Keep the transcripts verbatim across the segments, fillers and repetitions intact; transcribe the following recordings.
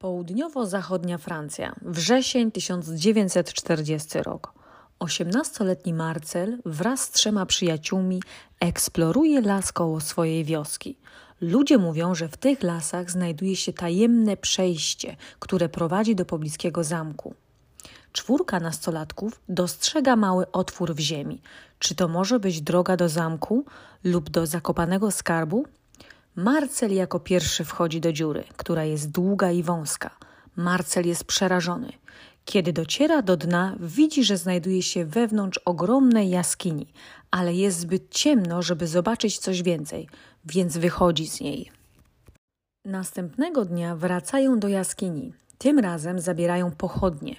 Południowo-zachodnia Francja, wrzesień tysiąc dziewięćset czterdziesty rok. osiemnastoletni Marcel wraz z trzema przyjaciółmi eksploruje las koło swojej wioski. Ludzie mówią, że w tych lasach znajduje się tajemne przejście, które prowadzi do pobliskiego zamku. Czwórka nastolatków dostrzega mały otwór w ziemi. Czy to może być droga do zamku lub do zakopanego skarbu? Marcel jako pierwszy wchodzi do dziury, która jest długa i wąska. Marcel jest przerażony. Kiedy dociera do dna, widzi, że znajduje się wewnątrz ogromnej jaskini, ale jest zbyt ciemno, żeby zobaczyć coś więcej, więc wychodzi z niej. Następnego dnia wracają do jaskini. Tym razem zabierają pochodnie.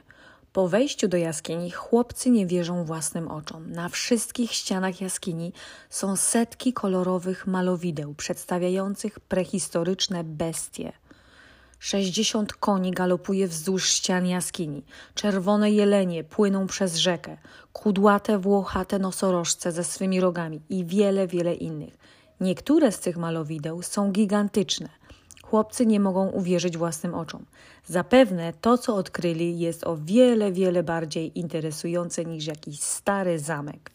Po wejściu do jaskini chłopcy nie wierzą własnym oczom. Na wszystkich ścianach jaskini są setki kolorowych malowideł przedstawiających prehistoryczne bestie. sześćdziesiąt koni galopuje wzdłuż ścian jaskini. Czerwone jelenie płyną przez rzekę. Kudłate, włochate nosorożce ze swymi rogami i wiele, wiele innych. Niektóre z tych malowideł są gigantyczne. Chłopcy nie mogą uwierzyć własnym oczom. Zapewne to, co odkryli, jest o wiele, wiele bardziej interesujące niż jakiś stary zamek.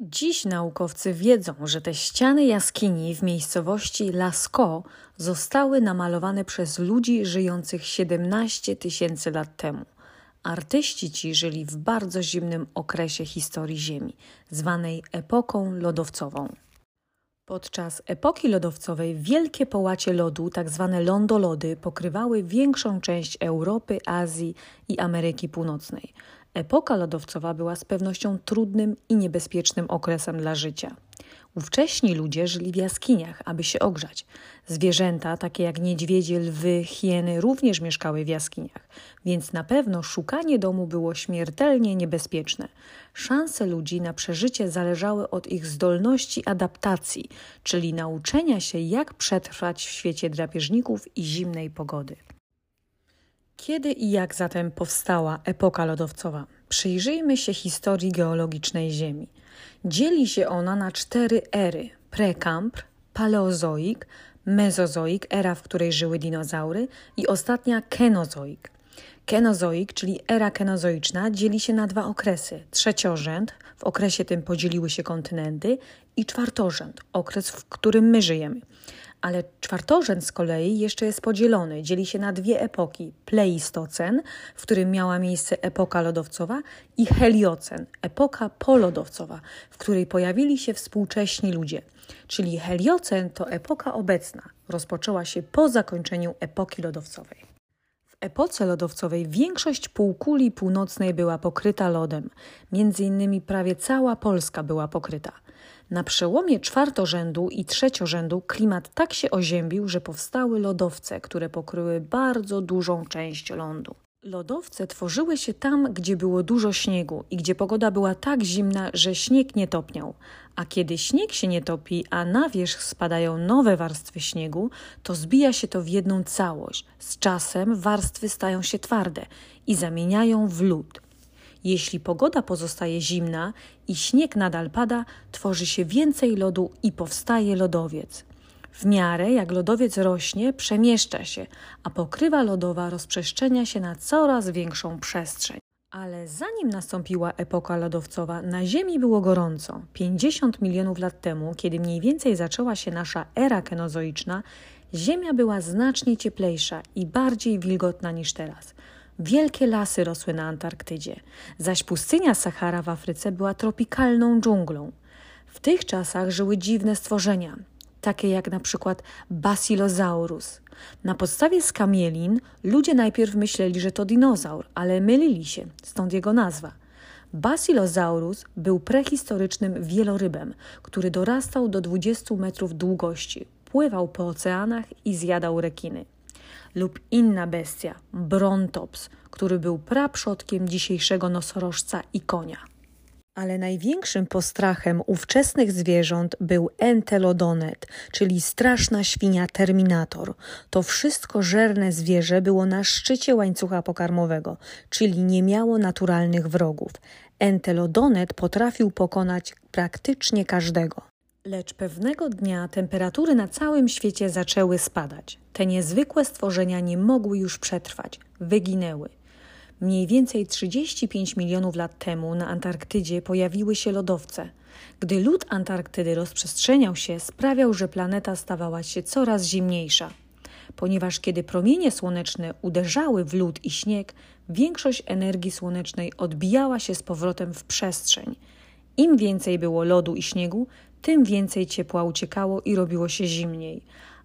Dziś naukowcy wiedzą, że te ściany jaskini w miejscowości Lascaux zostały namalowane przez ludzi żyjących siedemnaście tysięcy lat temu. Artyści ci żyli w bardzo zimnym okresie historii Ziemi, zwanej epoką lodowcową. Podczas epoki lodowcowej wielkie połacie lodu, tak zwane lądolody, pokrywały większą część Europy, Azji i Ameryki Północnej. Epoka lodowcowa była z pewnością trudnym i niebezpiecznym okresem dla życia. Ówcześni ludzie żyli w jaskiniach, aby się ogrzać. Zwierzęta, takie jak niedźwiedzie, lwy, hieny, również mieszkały w jaskiniach, więc na pewno szukanie domu było śmiertelnie niebezpieczne. Szanse ludzi na przeżycie zależały od ich zdolności adaptacji, czyli nauczenia się, jak przetrwać w świecie drapieżników i zimnej pogody. Kiedy i jak zatem powstała epoka lodowcowa? Przyjrzyjmy się historii geologicznej Ziemi. Dzieli się ona na cztery ery: prekamper, paleozoik, mezozoik, era, w której żyły dinozaury, i ostatnia kenozoik. Kenozoik, czyli era kenozoiczna, dzieli się na dwa okresy: trzeciorzęd, w okresie tym podzieliły się kontynenty, i czwartorzęd, okres, w którym my żyjemy. Ale czwartorzęd z kolei jeszcze jest podzielony, dzieli się na dwie epoki: pleistocen, w którym miała miejsce epoka lodowcowa, i heliocen, epoka polodowcowa, w której pojawili się współcześni ludzie. Czyli heliocen to epoka obecna, rozpoczęła się po zakończeniu epoki lodowcowej. W epoce lodowcowej większość półkuli północnej była pokryta lodem, między innymi prawie cała Polska była pokryta. Na przełomie czwartorzędu i trzeciorzędu klimat tak się oziębił, że powstały lodowce, które pokryły bardzo dużą część lądu. Lodowce tworzyły się tam, gdzie było dużo śniegu i gdzie pogoda była tak zimna, że śnieg nie topniał. A kiedy śnieg się nie topi, a na wierzch spadają nowe warstwy śniegu, to zbija się to w jedną całość. Z czasem warstwy stają się twarde i zamieniają w lód. Jeśli pogoda pozostaje zimna i śnieg nadal pada, tworzy się więcej lodu i powstaje lodowiec. W miarę jak lodowiec rośnie, przemieszcza się, a pokrywa lodowa rozprzestrzenia się na coraz większą przestrzeń. Ale zanim nastąpiła epoka lodowcowa, na Ziemi było gorąco. pięćdziesiąt milionów lat temu, kiedy mniej więcej zaczęła się nasza era kenozoiczna, Ziemia była znacznie cieplejsza i bardziej wilgotna niż teraz. Wielkie lasy rosły na Antarktydzie, zaś pustynia Sahara w Afryce była tropikalną dżunglą. W tych czasach żyły dziwne stworzenia, takie jak na przykład Basilosaurus. Na podstawie skamielin ludzie najpierw myśleli, że to dinozaur, ale mylili się, stąd jego nazwa. Basilosaurus był prehistorycznym wielorybem, który dorastał do dwudziestu metrów długości, pływał po oceanach i zjadał rekiny. Lub inna bestia, Brontops, który był praprzodkiem dzisiejszego nosorożca i konia. Ale największym postrachem ówczesnych zwierząt był entelodonet, czyli straszna świnia terminator. To wszystko żerne zwierzę było na szczycie łańcucha pokarmowego, czyli nie miało naturalnych wrogów. Entelodonet potrafił pokonać praktycznie każdego. Lecz pewnego dnia temperatury na całym świecie zaczęły spadać. Te niezwykłe stworzenia nie mogły już przetrwać, wyginęły. Mniej więcej trzydzieści pięć milionów lat temu na Antarktydzie pojawiły się lodowce. Gdy lód Antarktydy rozprzestrzeniał się, sprawiał, że planeta stawała się coraz zimniejsza. Ponieważ kiedy promienie słoneczne uderzały w lód i śnieg, większość energii słonecznej odbijała się z powrotem w przestrzeń. Im więcej było lodu i śniegu, tym więcej ciepła uciekało i robiło się zimniej.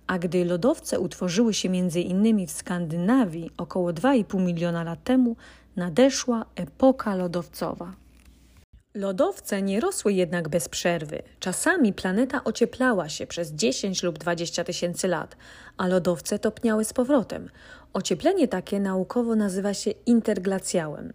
A gdy lodowce utworzyły się między innymi w Skandynawii około dwa i pół miliona lat temu, nadeszła epoka lodowcowa. Lodowce nie rosły jednak bez przerwy. Czasami planeta ocieplała się przez dziesięć lub dwadzieścia tysięcy lat, a lodowce topniały z powrotem. Ocieplenie takie naukowo nazywa się interglacjałem.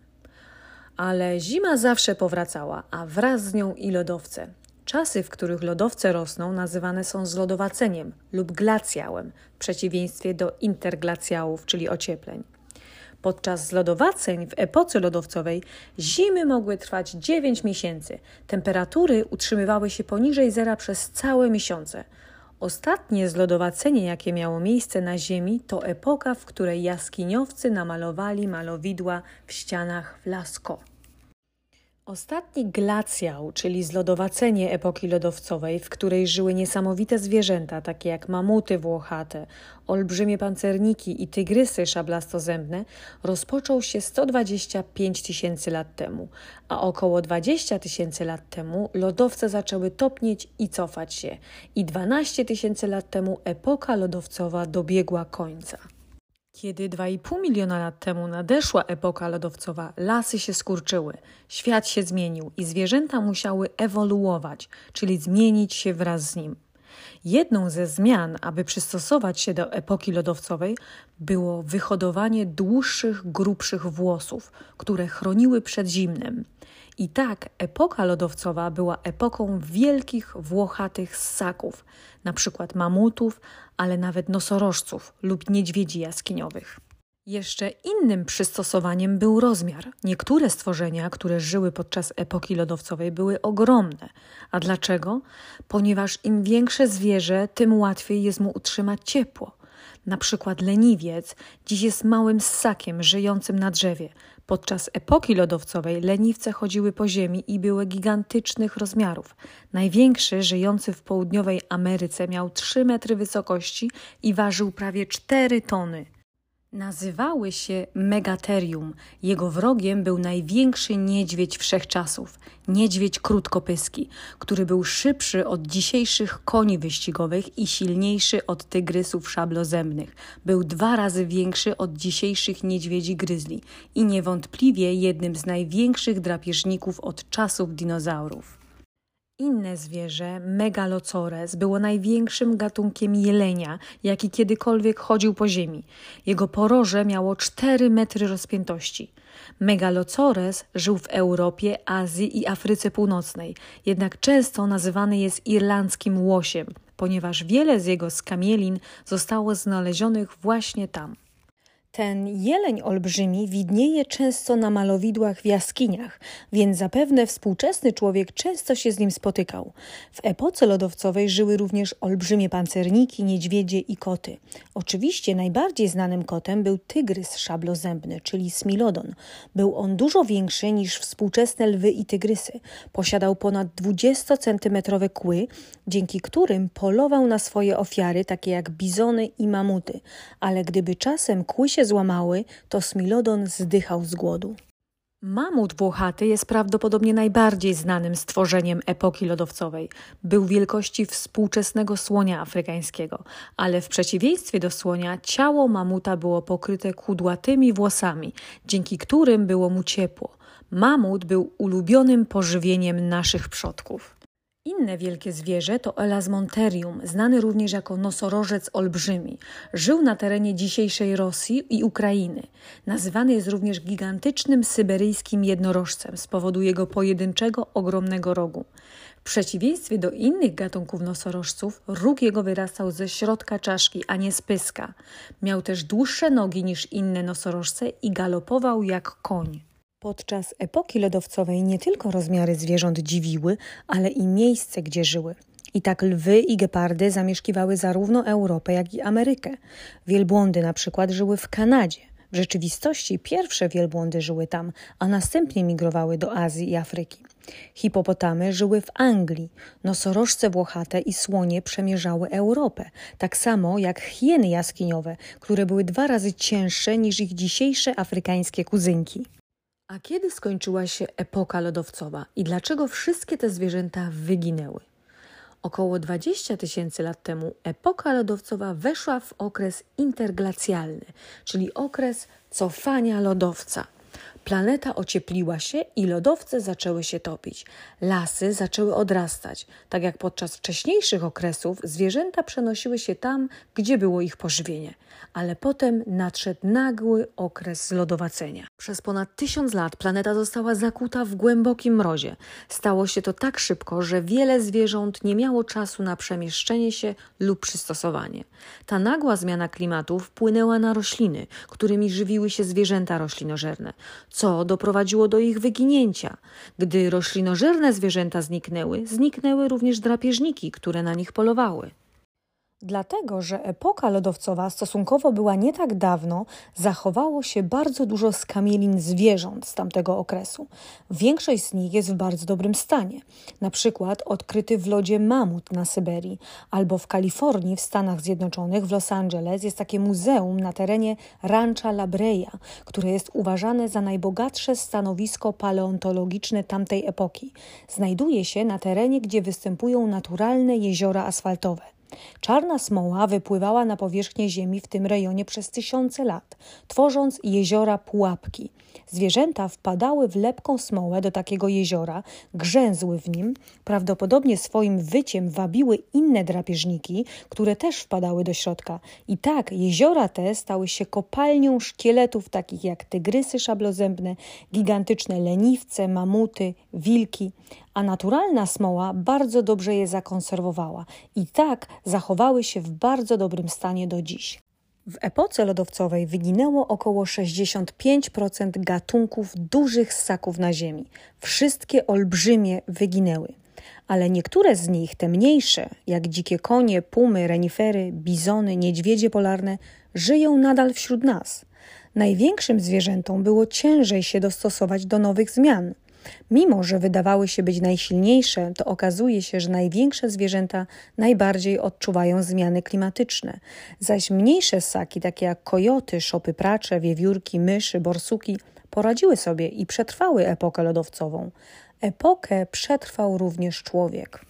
Ale zima zawsze powracała, a wraz z nią i lodowce. Czasy, w których lodowce rosną, nazywane są zlodowaceniem lub glacjałem, w przeciwieństwie do interglacjałów, czyli ociepleń. Podczas zlodowaceń w epoce lodowcowej zimy mogły trwać dziewięć miesięcy. Temperatury utrzymywały się poniżej zera przez całe miesiące. Ostatnie zlodowacenie, jakie miało miejsce na Ziemi, to epoka, w której jaskiniowcy namalowali malowidła w ścianach w Lascaux. Ostatni glacjał, czyli zlodowacenie epoki lodowcowej, w której żyły niesamowite zwierzęta, takie jak mamuty włochate, olbrzymie pancerniki i tygrysy szablastozębne, rozpoczął się sto dwadzieścia pięć tysięcy lat temu, a około dwadzieścia tysięcy lat temu lodowce zaczęły topnieć i cofać się i dwanaście tysięcy lat temu epoka lodowcowa dobiegła końca. Kiedy dwa i pół miliona lat temu nadeszła epoka lodowcowa, lasy się skurczyły, świat się zmienił i zwierzęta musiały ewoluować, czyli zmienić się wraz z nim. Jedną ze zmian, aby przystosować się do epoki lodowcowej, było wyhodowanie dłuższych, grubszych włosów, które chroniły przed zimnem. I tak epoka lodowcowa była epoką wielkich, włochatych ssaków, na przykład mamutów, ale nawet nosorożców lub niedźwiedzi jaskiniowych. Jeszcze innym przystosowaniem był rozmiar. Niektóre stworzenia, które żyły podczas epoki lodowcowej, były ogromne. A dlaczego? Ponieważ im większe zwierzę, tym łatwiej jest mu utrzymać ciepło. Na przykład leniwiec dziś jest małym ssakiem żyjącym na drzewie. Podczas epoki lodowcowej leniwce chodziły po ziemi i były gigantycznych rozmiarów. Największy żyjący w południowej Ameryce miał trzy metry wysokości i ważył prawie cztery tony. Nazywały się Megaterium. Jego wrogiem był największy niedźwiedź wszechczasów, niedźwiedź krótkopyski, który był szybszy od dzisiejszych koni wyścigowych i silniejszy od tygrysów szablozębnych. Był dwa razy większy od dzisiejszych niedźwiedzi gryzli i niewątpliwie jednym z największych drapieżników od czasów dinozaurów. Inne zwierzę, Megaloceros, było największym gatunkiem jelenia, jaki kiedykolwiek chodził po ziemi. Jego poroże miało cztery metry rozpiętości. Megaloceros żył w Europie, Azji i Afryce Północnej, jednak często nazywany jest irlandzkim łosiem, ponieważ wiele z jego skamielin zostało znalezionych właśnie tam. Ten jeleń olbrzymi widnieje często na malowidłach w jaskiniach, więc zapewne współczesny człowiek często się z nim spotykał. W epoce lodowcowej żyły również olbrzymie pancerniki, niedźwiedzie i koty. Oczywiście najbardziej znanym kotem był tygrys szablozębny, czyli Smilodon. Był on dużo większy niż współczesne lwy i tygrysy. Posiadał ponad dwudziestocentymetrowe kły, dzięki którym polował na swoje ofiary, takie jak bizony i mamuty. Ale gdyby czasem kły się złamały, to Smilodon zdychał z głodu. Mamut włochaty jest prawdopodobnie najbardziej znanym stworzeniem epoki lodowcowej. Był wielkości współczesnego słonia afrykańskiego, ale w przeciwieństwie do słonia ciało mamuta było pokryte kudłatymi włosami, dzięki którym było mu ciepło. Mamut był ulubionym pożywieniem naszych przodków. Inne wielkie zwierzę to Elasmotherium, znany również jako nosorożec olbrzymi. Żył na terenie dzisiejszej Rosji i Ukrainy. Nazywany jest również gigantycznym syberyjskim jednorożcem z powodu jego pojedynczego, ogromnego rogu. W przeciwieństwie do innych gatunków nosorożców, róg jego wyrastał ze środka czaszki, a nie z pyska. Miał też dłuższe nogi niż inne nosorożce i galopował jak koń. Podczas epoki lodowcowej nie tylko rozmiary zwierząt dziwiły, ale i miejsce, gdzie żyły. I tak lwy i gepardy zamieszkiwały zarówno Europę, jak i Amerykę. Wielbłądy na przykład żyły w Kanadzie. W rzeczywistości pierwsze wielbłądy żyły tam, a następnie migrowały do Azji i Afryki. Hipopotamy żyły w Anglii, nosorożce włochate i słonie przemierzały Europę, tak samo jak hieny jaskiniowe, które były dwa razy cięższe niż ich dzisiejsze afrykańskie kuzynki. A kiedy skończyła się epoka lodowcowa i dlaczego wszystkie te zwierzęta wyginęły? Około dwadzieścia tysięcy lat temu epoka lodowcowa weszła w okres interglacjalny, czyli okres cofania lodowca. Planeta ociepliła się i lodowce zaczęły się topić. Lasy zaczęły odrastać. Tak jak podczas wcześniejszych okresów, zwierzęta przenosiły się tam, gdzie było ich pożywienie. Ale potem nadszedł nagły okres zlodowacenia. Przez ponad tysiąc lat planeta została zakuta w głębokim mrozie. Stało się to tak szybko, że wiele zwierząt nie miało czasu na przemieszczenie się lub przystosowanie. Ta nagła zmiana klimatu wpłynęła na rośliny, którymi żywiły się zwierzęta roślinożerne, co doprowadziło do ich wyginięcia. Gdy roślinożerne zwierzęta zniknęły, zniknęły również drapieżniki, które na nich polowały. Dlatego, że epoka lodowcowa stosunkowo była nie tak dawno, zachowało się bardzo dużo skamielin zwierząt z tamtego okresu. Większość z nich jest w bardzo dobrym stanie. Na przykład odkryty w lodzie mamut na Syberii, albo w Kalifornii w Stanach Zjednoczonych, w Los Angeles jest takie muzeum na terenie Rancha La Brea, które jest uważane za najbogatsze stanowisko paleontologiczne tamtej epoki. Znajduje się na terenie, gdzie występują naturalne jeziora asfaltowe. Czarna smoła wypływała na powierzchnię ziemi w tym rejonie przez tysiące lat, tworząc jeziora pułapki. Zwierzęta wpadały w lepką smołę do takiego jeziora, grzęzły w nim, prawdopodobnie swoim wyciem wabiły inne drapieżniki, które też wpadały do środka. I tak jeziora te stały się kopalnią szkieletów takich jak tygrysy szablozębne, gigantyczne leniwce, mamuty, wilki. A naturalna smoła bardzo dobrze je zakonserwowała i tak zachowały się w bardzo dobrym stanie do dziś. W epoce lodowcowej wyginęło około sześćdziesiąt pięć procent gatunków dużych ssaków na ziemi. Wszystkie olbrzymie wyginęły. Ale niektóre z nich, te mniejsze, jak dzikie konie, pumy, renifery, bizony, niedźwiedzie polarne, żyją nadal wśród nas. Największym zwierzętom było ciężej się dostosować do nowych zmian. Mimo, że wydawały się być najsilniejsze, to okazuje się, że największe zwierzęta najbardziej odczuwają zmiany klimatyczne, zaś mniejsze ssaki, takie jak kojoty, szopy pracze, wiewiórki, myszy, borsuki, poradziły sobie i przetrwały epokę lodowcową. Epokę przetrwał również człowiek.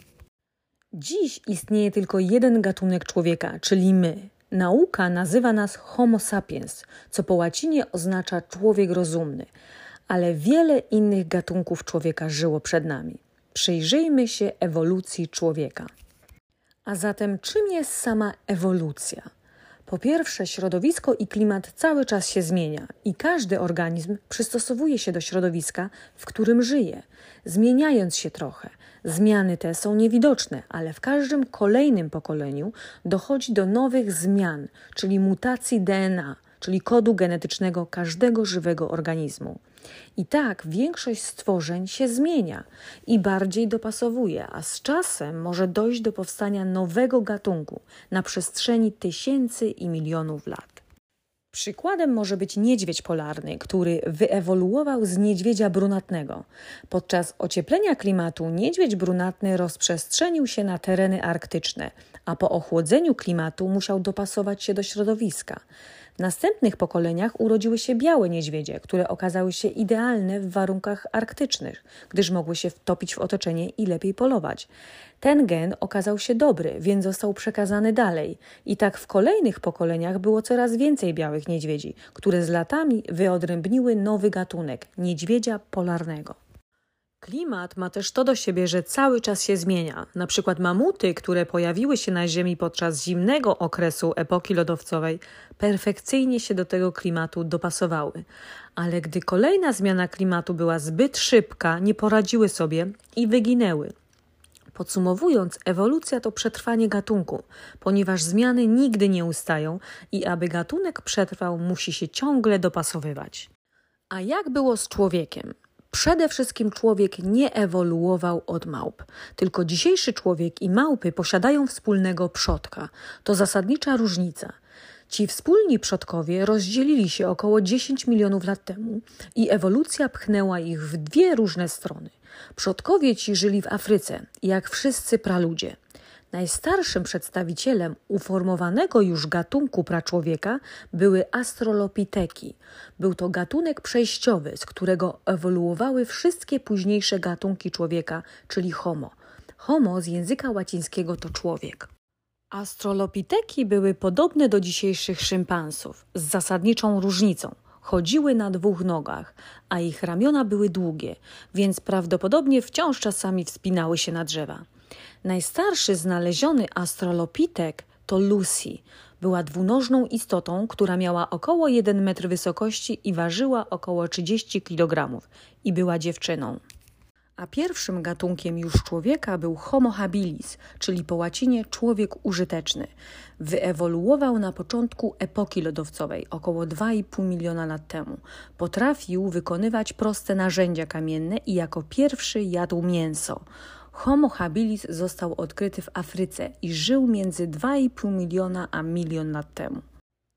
Dziś istnieje tylko jeden gatunek człowieka, czyli my. Nauka nazywa nas Homo sapiens, co po łacinie oznacza człowiek rozumny. Ale wiele innych gatunków człowieka żyło przed nami. Przyjrzyjmy się ewolucji człowieka. A zatem czym jest sama ewolucja? Po pierwsze, środowisko i klimat cały czas się zmienia i każdy organizm przystosowuje się do środowiska, w którym żyje, zmieniając się trochę. Zmiany te są niewidoczne, ale w każdym kolejnym pokoleniu dochodzi do nowych zmian, czyli mutacji D N A, czyli kodu genetycznego każdego żywego organizmu. I tak większość stworzeń się zmienia i bardziej dopasowuje, a z czasem może dojść do powstania nowego gatunku na przestrzeni tysięcy i milionów lat. Przykładem może być niedźwiedź polarny, który wyewoluował z niedźwiedzia brunatnego. Podczas ocieplenia klimatu niedźwiedź brunatny rozprzestrzenił się na tereny arktyczne, a po ochłodzeniu klimatu musiał dopasować się do środowiska. W następnych pokoleniach urodziły się białe niedźwiedzie, które okazały się idealne w warunkach arktycznych, gdyż mogły się wtopić w otoczenie i lepiej polować. Ten gen okazał się dobry, więc został przekazany dalej. I tak w kolejnych pokoleniach było coraz więcej białych niedźwiedzi, które z latami wyodrębniły nowy gatunek – niedźwiedzia polarnego. Klimat ma też to do siebie, że cały czas się zmienia. Na przykład mamuty, które pojawiły się na Ziemi podczas zimnego okresu epoki lodowcowej, perfekcyjnie się do tego klimatu dopasowały. Ale gdy kolejna zmiana klimatu była zbyt szybka, nie poradziły sobie i wyginęły. Podsumowując, ewolucja to przetrwanie gatunku, ponieważ zmiany nigdy nie ustają i aby gatunek przetrwał, musi się ciągle dopasowywać. A jak było z człowiekiem? Przede wszystkim człowiek nie ewoluował od małp. Tylko dzisiejszy człowiek i małpy posiadają wspólnego przodka. To zasadnicza różnica. Ci wspólni przodkowie rozdzielili się około dziesięć milionów lat temu i ewolucja pchnęła ich w dwie różne strony. Przodkowie ci żyli w Afryce, jak wszyscy praludzie. Najstarszym przedstawicielem uformowanego już gatunku praczłowieka były astrolopiteki. Był to gatunek przejściowy, z którego ewoluowały wszystkie późniejsze gatunki człowieka, czyli homo. Homo z języka łacińskiego to człowiek. Astrolopiteki były podobne do dzisiejszych szympansów, z zasadniczą różnicą. Chodziły na dwóch nogach, a ich ramiona były długie, więc prawdopodobnie wciąż czasami wspinały się na drzewa. Najstarszy znaleziony astrolopitek to Lucy. Była dwunożną istotą, która miała około jeden metr wysokości i ważyła około trzydzieści kilogramów i była dziewczyną. A pierwszym gatunkiem już człowieka był Homo habilis, czyli po łacinie człowiek użyteczny. Wyewoluował na początku epoki lodowcowej, około dwa i pół miliona lat temu. Potrafił wykonywać proste narzędzia kamienne i jako pierwszy jadł mięso. Homo habilis został odkryty w Afryce i żył między dwa i pół miliona a milion lat temu.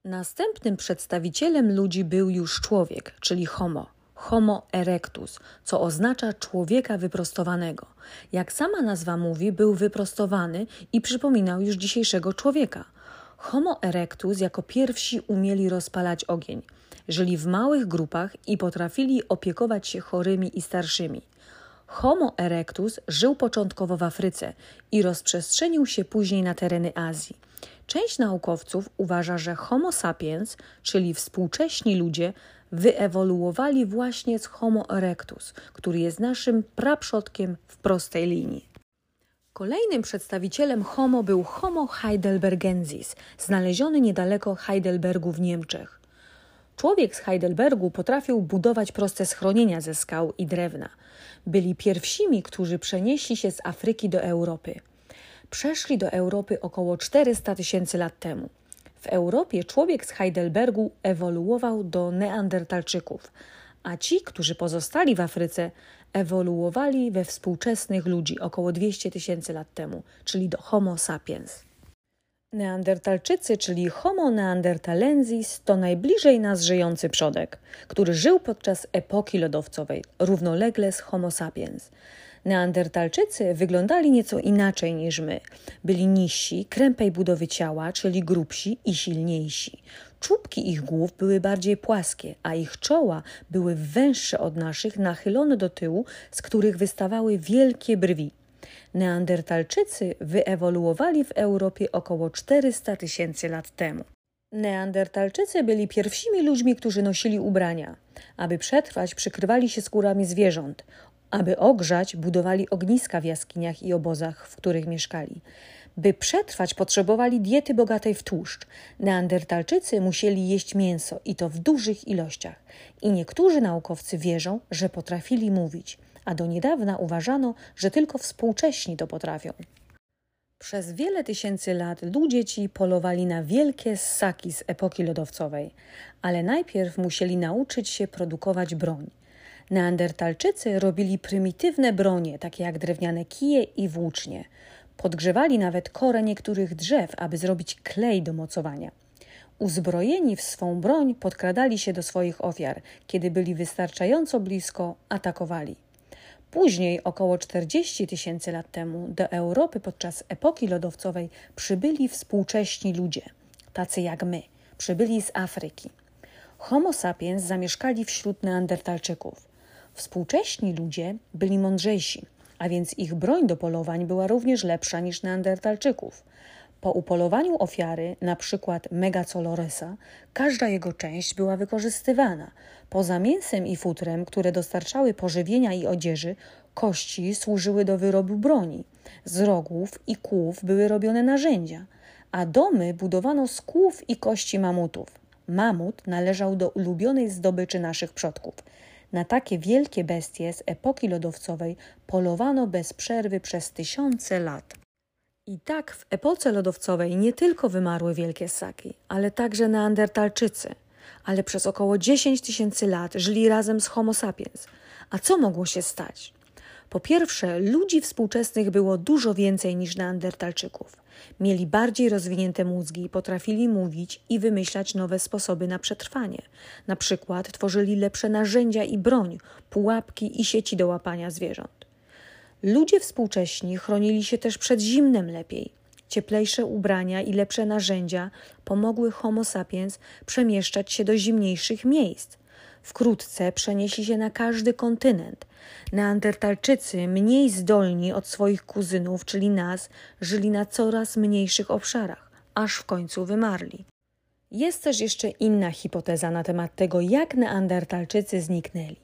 Następnym przedstawicielem ludzi był już człowiek, czyli homo. Homo erectus, co oznacza człowieka wyprostowanego. Jak sama nazwa mówi, był wyprostowany i przypominał już dzisiejszego człowieka. Homo erectus jako pierwsi umieli rozpalać ogień. Żyli w małych grupach i potrafili opiekować się chorymi i starszymi. Homo erectus żył początkowo w Afryce i rozprzestrzenił się później na tereny Azji. Część naukowców uważa, że Homo sapiens, czyli współcześni ludzie, wyewoluowali właśnie z Homo erectus, który jest naszym praprzodkiem w prostej linii. Kolejnym przedstawicielem Homo był Homo heidelbergensis, znaleziony niedaleko Heidelbergu w Niemczech. Człowiek z Heidelbergu potrafił budować proste schronienia ze skał i drewna. Byli pierwsimi, którzy przenieśli się z Afryki do Europy. Przeszli do Europy około czterysta tysięcy lat temu. W Europie człowiek z Heidelbergu ewoluował do neandertalczyków, a ci, którzy pozostali w Afryce, ewoluowali we współczesnych ludzi około dwieście tysięcy lat temu, czyli do Homo sapiens. Neandertalczycy, czyli Homo neandertalensis, to najbliżej nas żyjący przodek, który żył podczas epoki lodowcowej, równolegle z Homo sapiens. Neandertalczycy wyglądali nieco inaczej niż my. Byli niżsi, krępej budowy ciała, czyli grubsi i silniejsi. Czubki ich głów były bardziej płaskie, a ich czoła były węższe od naszych, nachylone do tyłu, z których wystawały wielkie brwi. Neandertalczycy wyewoluowali w Europie około czterysta tysięcy lat temu. Neandertalczycy byli pierwszymi ludźmi, którzy nosili ubrania. Aby przetrwać, przykrywali się skórami zwierząt. Aby ogrzać, budowali ogniska w jaskiniach i obozach, w których mieszkali. By przetrwać, potrzebowali diety bogatej w tłuszcz. Neandertalczycy musieli jeść mięso i to w dużych ilościach. I niektórzy naukowcy wierzą, że potrafili mówić, a do niedawna uważano, że tylko współcześni to potrafią. Przez wiele tysięcy lat ludzie ci polowali na wielkie ssaki z epoki lodowcowej, ale najpierw musieli nauczyć się produkować broń. Neandertalczycy robili prymitywne bronie, takie jak drewniane kije i włócznie. Podgrzewali nawet korę niektórych drzew, aby zrobić klej do mocowania. Uzbrojeni w swą broń podkradali się do swoich ofiar, kiedy byli wystarczająco blisko, atakowali. Później, około czterdzieści tysięcy lat temu, do Europy podczas epoki lodowcowej przybyli współcześni ludzie, tacy jak my, przybyli z Afryki. Homo sapiens zamieszkali wśród neandertalczyków. Współcześni ludzie byli mądrzejsi, a więc ich broń do polowań była również lepsza niż neandertalczyków. Po upolowaniu ofiary, na przykład Megacoloresa, każda jego część była wykorzystywana. Poza mięsem i futrem, które dostarczały pożywienia i odzieży, kości służyły do wyrobu broni. Z rogów i kłów były robione narzędzia, a domy budowano z kłów i kości mamutów. Mamut należał do ulubionej zdobyczy naszych przodków. Na takie wielkie bestie z epoki lodowcowej polowano bez przerwy przez tysiące lat. I tak w epoce lodowcowej nie tylko wymarły wielkie ssaki, ale także neandertalczycy. Ale przez około dziesięć tysięcy lat żyli razem z Homo sapiens. A co mogło się stać? Po pierwsze, ludzi współczesnych było dużo więcej niż neandertalczyków. Mieli bardziej rozwinięte mózgi i potrafili mówić i wymyślać nowe sposoby na przetrwanie. Na przykład tworzyli lepsze narzędzia i broń, pułapki i sieci do łapania zwierząt. Ludzie współcześni chronili się też przed zimnem lepiej. Cieplejsze ubrania i lepsze narzędzia pomogły Homo sapiens przemieszczać się do zimniejszych miejsc. Wkrótce przenieśli się na każdy kontynent. Neandertalczycy, mniej zdolni od swoich kuzynów, czyli nas, żyli na coraz mniejszych obszarach, aż w końcu wymarli. Jest też jeszcze inna hipoteza na temat tego, jak neandertalczycy zniknęli.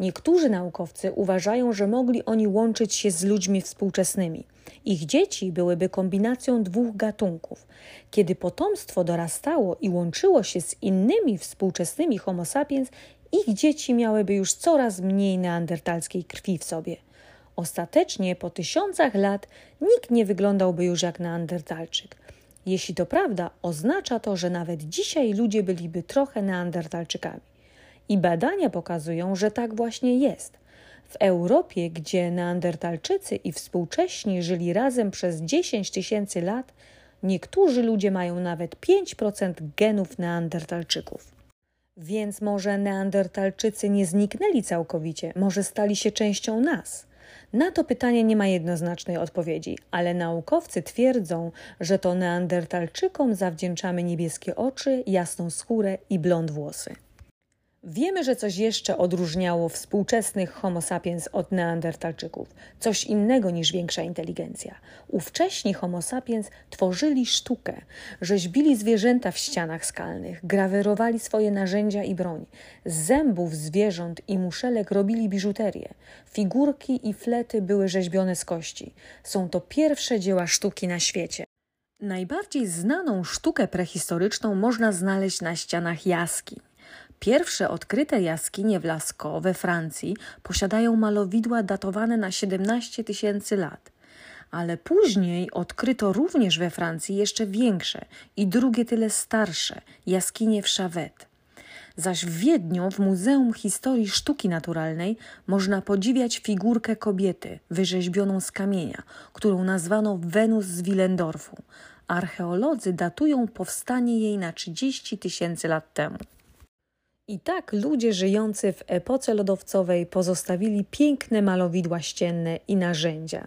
Niektórzy naukowcy uważają, że mogli oni łączyć się z ludźmi współczesnymi. Ich dzieci byłyby kombinacją dwóch gatunków. Kiedy potomstwo dorastało i łączyło się z innymi współczesnymi Homo sapiens, ich dzieci miałyby już coraz mniej neandertalskiej krwi w sobie. Ostatecznie po tysiącach lat nikt nie wyglądałby już jak neandertalczyk. Jeśli to prawda, oznacza to, że nawet dzisiaj ludzie byliby trochę neandertalczykami. I badania pokazują, że tak właśnie jest. W Europie, gdzie neandertalczycy i współcześni żyli razem przez dziesięć tysięcy lat, niektórzy ludzie mają nawet pięć procent genów neandertalczyków. Więc może neandertalczycy nie zniknęli całkowicie, może stali się częścią nas? Na to pytanie nie ma jednoznacznej odpowiedzi, ale naukowcy twierdzą, że to neandertalczykom zawdzięczamy niebieskie oczy, jasną skórę i blond włosy. Wiemy, że coś jeszcze odróżniało współczesnych Homo sapiens od neandertalczyków. Coś innego niż większa inteligencja. Ówcześni Homo sapiens tworzyli sztukę. Rzeźbili zwierzęta w ścianach skalnych, grawerowali swoje narzędzia i broń. Z zębów zwierząt i muszelek robili biżuterię. Figurki i flety były rzeźbione z kości. Są to pierwsze dzieła sztuki na świecie. Najbardziej znaną sztukę prehistoryczną można znaleźć na ścianach jaskiń. Pierwsze odkryte jaskinie w Lascaux we Francji posiadają malowidła datowane na siedemnaście tysięcy lat. Ale później odkryto również we Francji jeszcze większe i drugie tyle starsze jaskinie w Chauvet. Zaś w Wiedniu w Muzeum Historii Sztuki Naturalnej można podziwiać figurkę kobiety wyrzeźbioną z kamienia, którą nazwano Wenus z Willendorfu. Archeolodzy datują powstanie jej na trzydzieści tysięcy lat temu. I tak ludzie żyjący w epoce lodowcowej pozostawili piękne malowidła ścienne i narzędzia,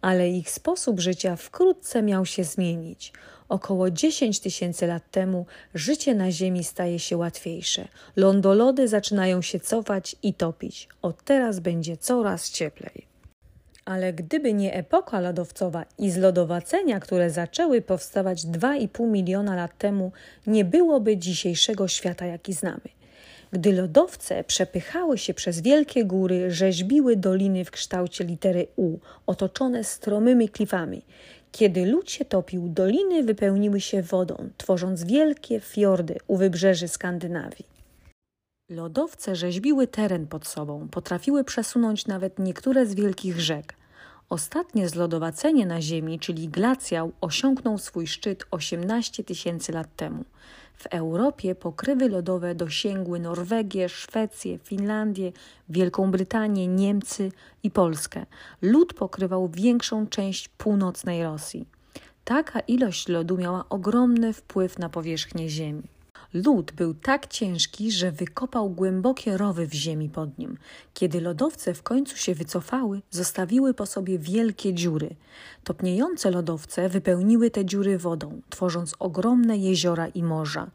ale ich sposób życia wkrótce miał się zmienić. Około dziesięć tysięcy lat temu życie na Ziemi staje się łatwiejsze. Lądolody zaczynają się cofać i topić. Od teraz będzie coraz cieplej. Ale gdyby nie epoka lodowcowa i zlodowacenia, które zaczęły powstawać dwa i pół miliona lat temu, nie byłoby dzisiejszego świata, jaki znamy. Gdy lodowce przepychały się przez wielkie góry, rzeźbiły doliny w kształcie litery U, otoczone stromymi klifami. Kiedy lód się topił, doliny wypełniły się wodą, tworząc wielkie fiordy u wybrzeży Skandynawii. Lodowce rzeźbiły teren pod sobą, potrafiły przesunąć nawet niektóre z wielkich rzek. Ostatnie zlodowacenie na Ziemi, czyli glacjał, osiągnął swój szczyt osiemnaście tysięcy lat temu. W Europie pokrywy lodowe dosięgły Norwegię, Szwecję, Finlandię, Wielką Brytanię, Niemcy i Polskę. Lód pokrywał większą część północnej Rosji. Taka ilość lodu miała ogromny wpływ na powierzchnię Ziemi. Lód był tak ciężki, że wykopał głębokie rowy w ziemi pod nim. Kiedy lodowce w końcu się wycofały, zostawiły po sobie wielkie dziury. Topniejące lodowce wypełniły te dziury wodą, tworząc ogromne jeziora i morza.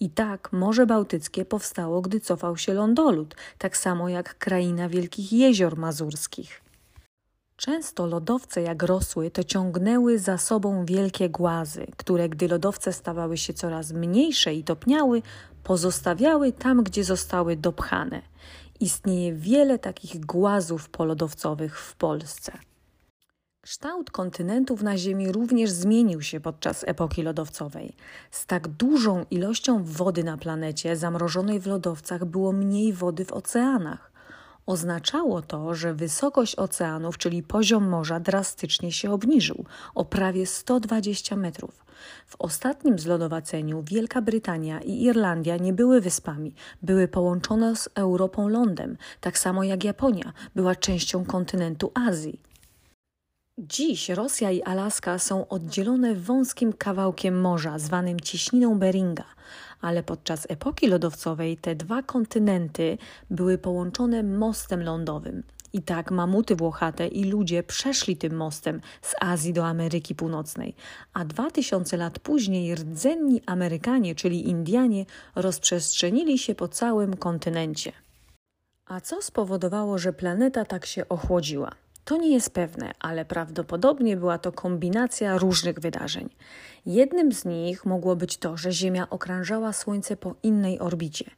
I tak Morze Bałtyckie powstało, gdy cofał się lądolód, tak samo jak kraina Wielkich Jezior Mazurskich. Często lodowce jak rosły, to ciągnęły za sobą wielkie głazy, które gdy lodowce stawały się coraz mniejsze i topniały, pozostawiały tam, gdzie zostały dopchane. Istnieje wiele takich głazów polodowcowych w Polsce. Kształt kontynentów na Ziemi również zmienił się podczas epoki lodowcowej. Z tak dużą ilością wody na planecie zamrożonej w lodowcach było mniej wody w oceanach. Oznaczało to, że wysokość oceanów, czyli poziom morza, drastycznie się obniżył o prawie sto dwadzieścia metrów. W ostatnim zlodowaceniu Wielka Brytania i Irlandia nie były wyspami, były połączone z Europą lądem, tak samo jak Japonia była częścią kontynentu Azji. Dziś Rosja i Alaska są oddzielone wąskim kawałkiem morza zwanym Cieśniną Beringa, ale podczas epoki lodowcowej te dwa kontynenty były połączone mostem lądowym. I tak mamuty włochate i ludzie przeszli tym mostem z Azji do Ameryki Północnej, a dwa tysiące lat później rdzenni Amerykanie, czyli Indianie, rozprzestrzenili się po całym kontynencie. A co spowodowało, że planeta tak się ochłodziła? To nie jest pewne, ale prawdopodobnie była to kombinacja różnych wydarzeń. Jednym z nich mogło być to, że Ziemia okrążała Słońce po innej orbicie.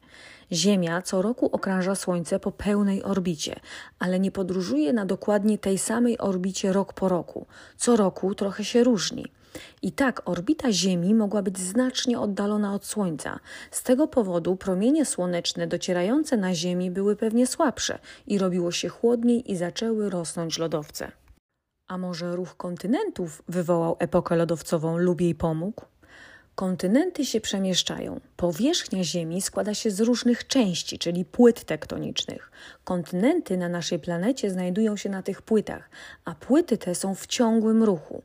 Ziemia co roku okrąża Słońce po pełnej orbicie, ale nie podróżuje na dokładnie tej samej orbicie rok po roku. Co roku trochę się różni. I tak orbita Ziemi mogła być znacznie oddalona od Słońca. Z tego powodu promienie słoneczne docierające na Ziemi były pewnie słabsze i robiło się chłodniej i zaczęły rosnąć lodowce. A może ruch kontynentów wywołał epokę lodowcową lub jej pomógł? Kontynenty się przemieszczają. Powierzchnia Ziemi składa się z różnych części, czyli płyt tektonicznych. Kontynenty na naszej planecie znajdują się na tych płytach, a płyty te są w ciągłym ruchu.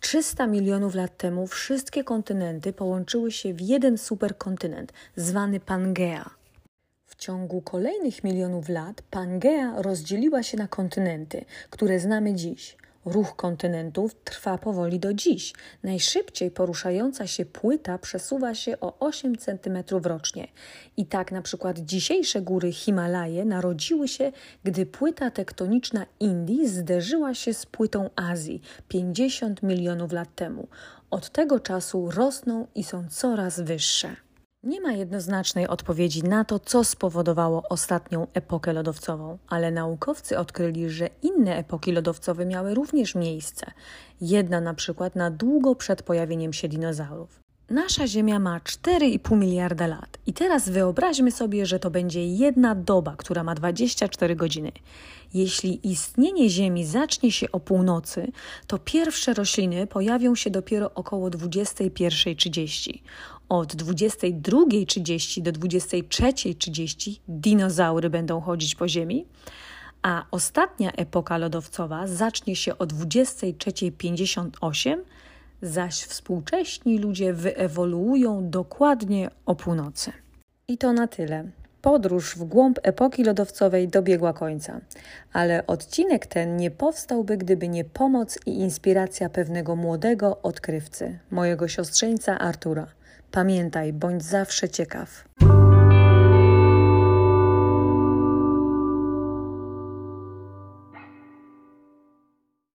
trzysta milionów lat temu wszystkie kontynenty połączyły się w jeden superkontynent, zwany Pangea. W ciągu kolejnych milionów lat Pangea rozdzieliła się na kontynenty, które znamy dziś. Ruch kontynentów trwa powoli do dziś. Najszybciej poruszająca się płyta przesuwa się o osiem centymetrów rocznie. I tak na przykład dzisiejsze góry Himalaje narodziły się, gdy płyta tektoniczna Indii zderzyła się z płytą Azji pięćdziesiąt milionów lat temu. Od tego czasu rosną i są coraz wyższe. Nie ma jednoznacznej odpowiedzi na to, co spowodowało ostatnią epokę lodowcową, ale naukowcy odkryli, że inne epoki lodowcowe miały również miejsce. Jedna na przykład na długo przed pojawieniem się dinozaurów. Nasza Ziemia ma cztery i pół miliarda lat i teraz wyobraźmy sobie, że to będzie jedna doba, która ma dwadzieścia cztery godziny. Jeśli istnienie Ziemi zacznie się o północy, to pierwsze rośliny pojawią się dopiero około dwudziestej pierwszej trzydzieści. Od dwudziestej drugiej trzydzieści do dwudziestej trzeciej trzydzieści dinozaury będą chodzić po Ziemi, a ostatnia epoka lodowcowa zacznie się o dwudziestej trzeciej pięćdziesiąt osiem, zaś współcześni ludzie wyewoluują dokładnie o północy. I to na tyle. Podróż w głąb epoki lodowcowej dobiegła końca, ale odcinek ten nie powstałby, gdyby nie pomoc i inspiracja pewnego młodego odkrywcy, mojego siostrzeńca Artura. Pamiętaj, bądź zawsze ciekaw.